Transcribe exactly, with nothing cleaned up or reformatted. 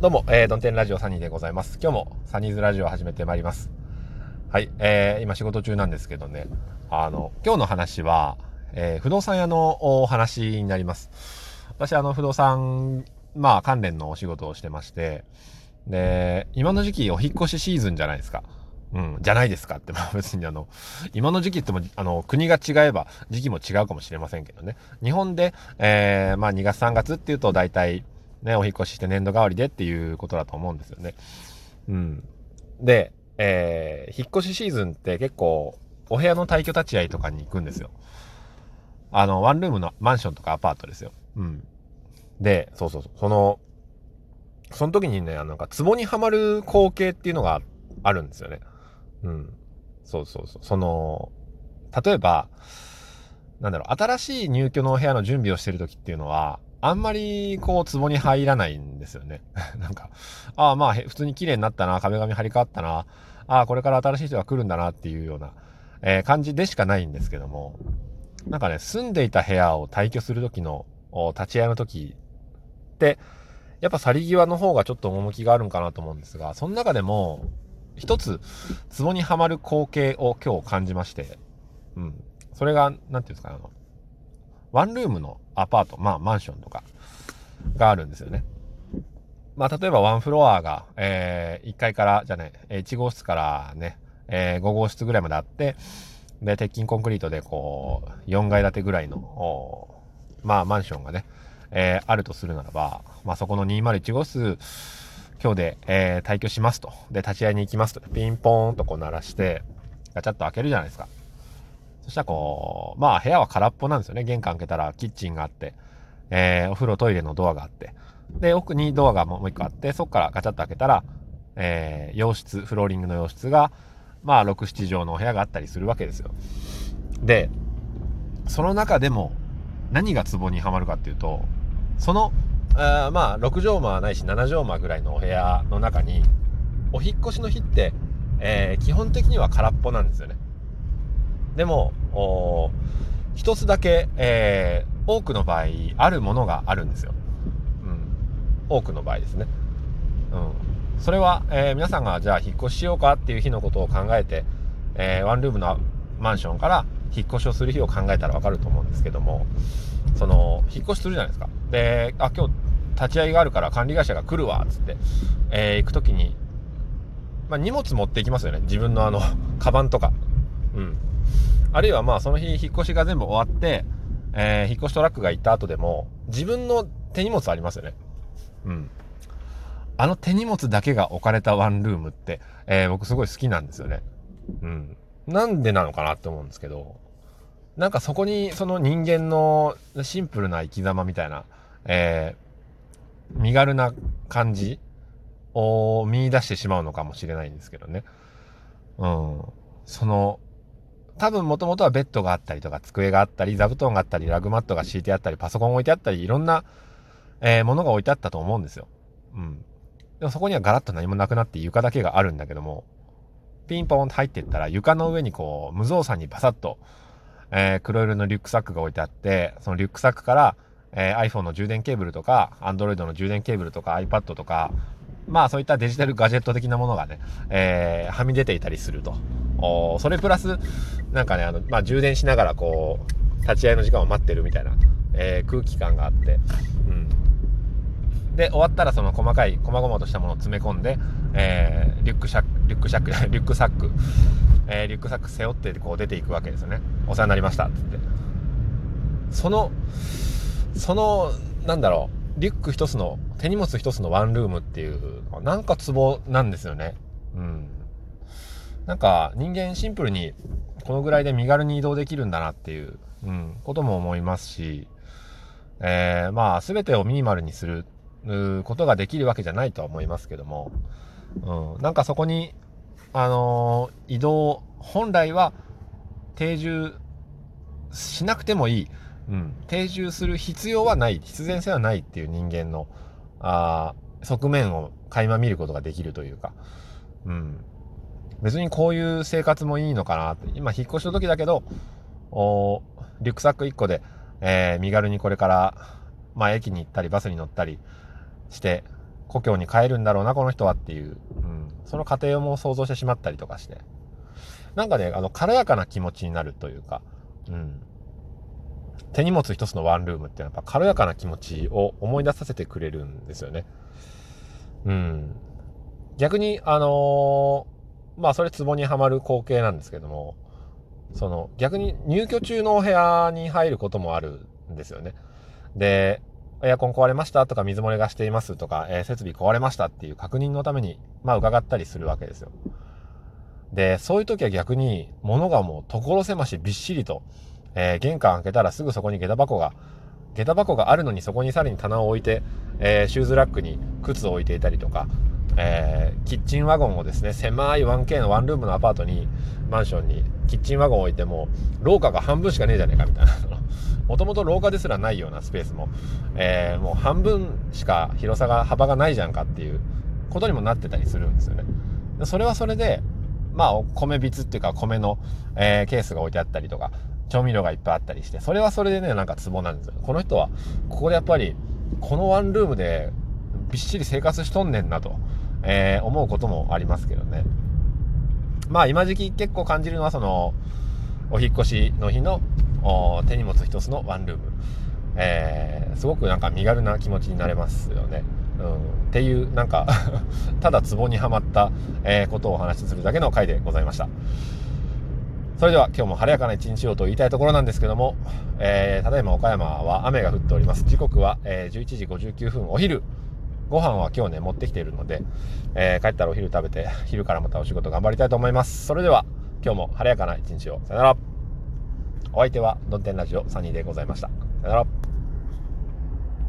どうも、えー、ドンテンラジオサニーでございます。今日もサニーズラジオを始めてまいります。はい、えー、今仕事中なんですけどね、あの、今日の話は、えー、不動産屋のお話になります。私、あの、不動産、まあ、関連のお仕事をしてまして、で、今の時期お引っ越しシーズンじゃないですか。うん、じゃないですかって、まあ別にあの、今の時期っても、あの、国が違えば時期も違うかもしれませんけどね。日本で、えー、まあにがつさんがつっていうと大体ね、お引っ越しして年度代わりでっていうことだと思うんですよね。うん。で、えー、引っ越しシーズンって結構、お部屋の退去立ち会いとかに行くんですよ。あの、ワンルームのマンションとかアパートですよ。うん。で、そうそうそう。その、その時にね、あの、なんか壺にはまる光景っていうのがあるんですよね。うん、そうそうそう。その、例えば、なんだろう、新しい入居のお部屋の準備をしてるときっていうのは、あんまり、こう、壺に入らないんですよね。なんか、ああ、まあ、普通に綺麗になったな、壁紙張り替わったな、ああ、これから新しい人が来るんだなっていうような、えー、感じでしかないんですけども、なんかね、住んでいた部屋を退去するときの、立ち会いのときって、やっぱ去り際の方がちょっと趣があるんかなと思うんですが、その中でも、一つ、壺にはまる光景を今日感じまして、うん。それが、なんていうんですか、あの、ワンルームのアパート、まあ、マンションとかがあるんですよね。まあ、例えばワンフロアが、えー、いっかいから、じゃね、いち号室からね、えー、ご号室ぐらいまであって、で、鉄筋コンクリートで、こう、よんかい建てぐらいの、まあ、マンションがね、えー、あるとするならば、まあ、そこのにひゃくいち号室、今日で、えー、退去しますと。で、立ち会いに行きますと。ピンポーンとこう鳴らして、ガチャッと開けるじゃないですか。そしたらこう、まあ部屋は空っぽなんですよね。玄関開けたらキッチンがあって、えー、お風呂トイレのドアがあって、で、奥にドアがもう一個あって、そこからガチャッと開けたら、えー、洋室、フローリングの洋室が、まあろく、なな畳のお部屋があったりするわけですよ。で、その中でも何が壺にはまるかっていうと、その、あまあろく畳間ないしなな畳間ぐらいのお部屋の中にお引っ越しの日って、えー、基本的には空っぽなんですよね。でも一つだけ、えー、多くの場合あるものがあるんですよ、うん、多くの場合ですね、うん、それは、えー、皆さんがじゃあ引っ越ししようかっていう日のことを考えて、えー、ワンルームのマンションから引っ越しをする日を考えたらわかると思うんですけども、その引っ越しするじゃないですか。で、あ、今日立ち会いがあるから管理会社が来るわっつって、えー、行くときに、まあ、荷物持っていきますよね。自分のあのカバンとか、うん、あるいはまあその日引っ越しが全部終わって、えー、引っ越しトラックが行った後でも自分の手荷物ありますよね、うん、あの手荷物だけが置かれたワンルームって、えー、僕すごい好きなんですよね、うん、なんでなのかなって思うんですけど、なんかそこにその人間のシンプルな生き様みたいな、えー、身軽な感じを見出してしまうのかもしれないんですけどね。うん。その、多分もともとはベッドがあったりとか机があったり座布団があったりラグマットが敷いてあったりパソコン置いてあったりいろんな、えー、ものが置いてあったと思うんですよ。うん。でもそこにはガラッと何もなくなって床だけがあるんだけども、ピンポンと入っていったら床の上にこう無造作にパサッとえー、黒色のリュックサックが置いてあって、そのリュックサックから、えー、iPhone の充電ケーブルとか、Android の充電ケーブルとか iPad とか、まあそういったデジタルガジェット的なものがね、えー、はみ出ていたりすると。おそれプラス、なんかね、あの、まあ充電しながらこう、立ち会いの時間を待ってるみたいな、えー、空気感があって、うん。で、終わったらその細かい、細々としたものを詰め込んで、えー、リュックシャック、リュックシャック、リュックサック、えー、リュックサック背負ってこう出ていくわけですよね。お世話になりましたっつって。そのそのなんだろう、リュック一つの手荷物一つのワンルームっていうなんかツボなんですよね。うん。なんか人間シンプルにこのぐらいで身軽に移動できるんだなっていう、うん、ことも思いますし、えー、まあ全てをミニマルにすることができるわけじゃないとは思いますけども、うん、なんかそこにあのー、移動本来は定住しなくてもいい、うん、定住する必要はない必然性はないっていう人間のあ側面を垣間見ることができるというか、うん、別にこういう生活もいいのかなって。今引っ越しの時だけどおリュックサックいっこで、えー、身軽にこれから、まあ、駅に行ったりバスに乗ったりして、故郷に帰るんだろうなこの人はっていう、うん、その過程も想像してしまったりとかして、なんかね、あの軽やかな気持ちになるというか、うん、手荷物一つのワンルームってやっぱ軽やかな気持ちを思い出させてくれるんですよね。うん、逆にあのー、まあそれツボにはまる光景なんですけども、その逆に入居中のお部屋に入ることもあるんですよね。で、エアコン壊れましたとか水漏れがしていますとか、えー、設備壊れましたっていう確認のためにまあ伺ったりするわけですよ。で、そういう時は逆に物がもう所狭しびっしりと、えー、玄関開けたらすぐそこに下駄箱が下駄箱があるのに、そこにさらに棚を置いて、えー、シューズラックに靴を置いていたりとか、えー、キッチンワゴンをですね、狭い ワンケー のワンルームのアパートにマンションにキッチンワゴン置いても廊下が半分しかねえじゃねえかみたいなもともと廊下ですらないようなスペースも、えー、もう半分しか広さが幅がないじゃんかっていうことにもなってたりするんですよね。それはそれでまあ米びつっていうか米の、えー、ケースが置いてあったりとか調味料がいっぱいあったりして、それはそれでね、なんかツボなんですよ。この人はここでやっぱりこのワンルームでびっしり生活しとんねんなと、えー、思うこともありますけどね。まあ今時期結構感じるのはそのお引っ越しの日の手荷物一つのワンルーム、えー、すごくなんか身軽な気持ちになれますよね、うん、っていうなんかただツボにはまった、えー、ことをお話しするだけの回でございました。それでは今日も晴れやかな一日をと言いたいところなんですけども、えー、ただいま岡山は雨が降っております。時刻は、えー、じゅういちじごじゅうきゅうふん、お昼ご飯は今日ね持ってきているので、えー、帰ったらお昼食べて昼からまたお仕事頑張りたいと思います。それでは今日も晴れやかな一日を。さよなら。お相手はドンテンラジオサニーでございました。さよなら。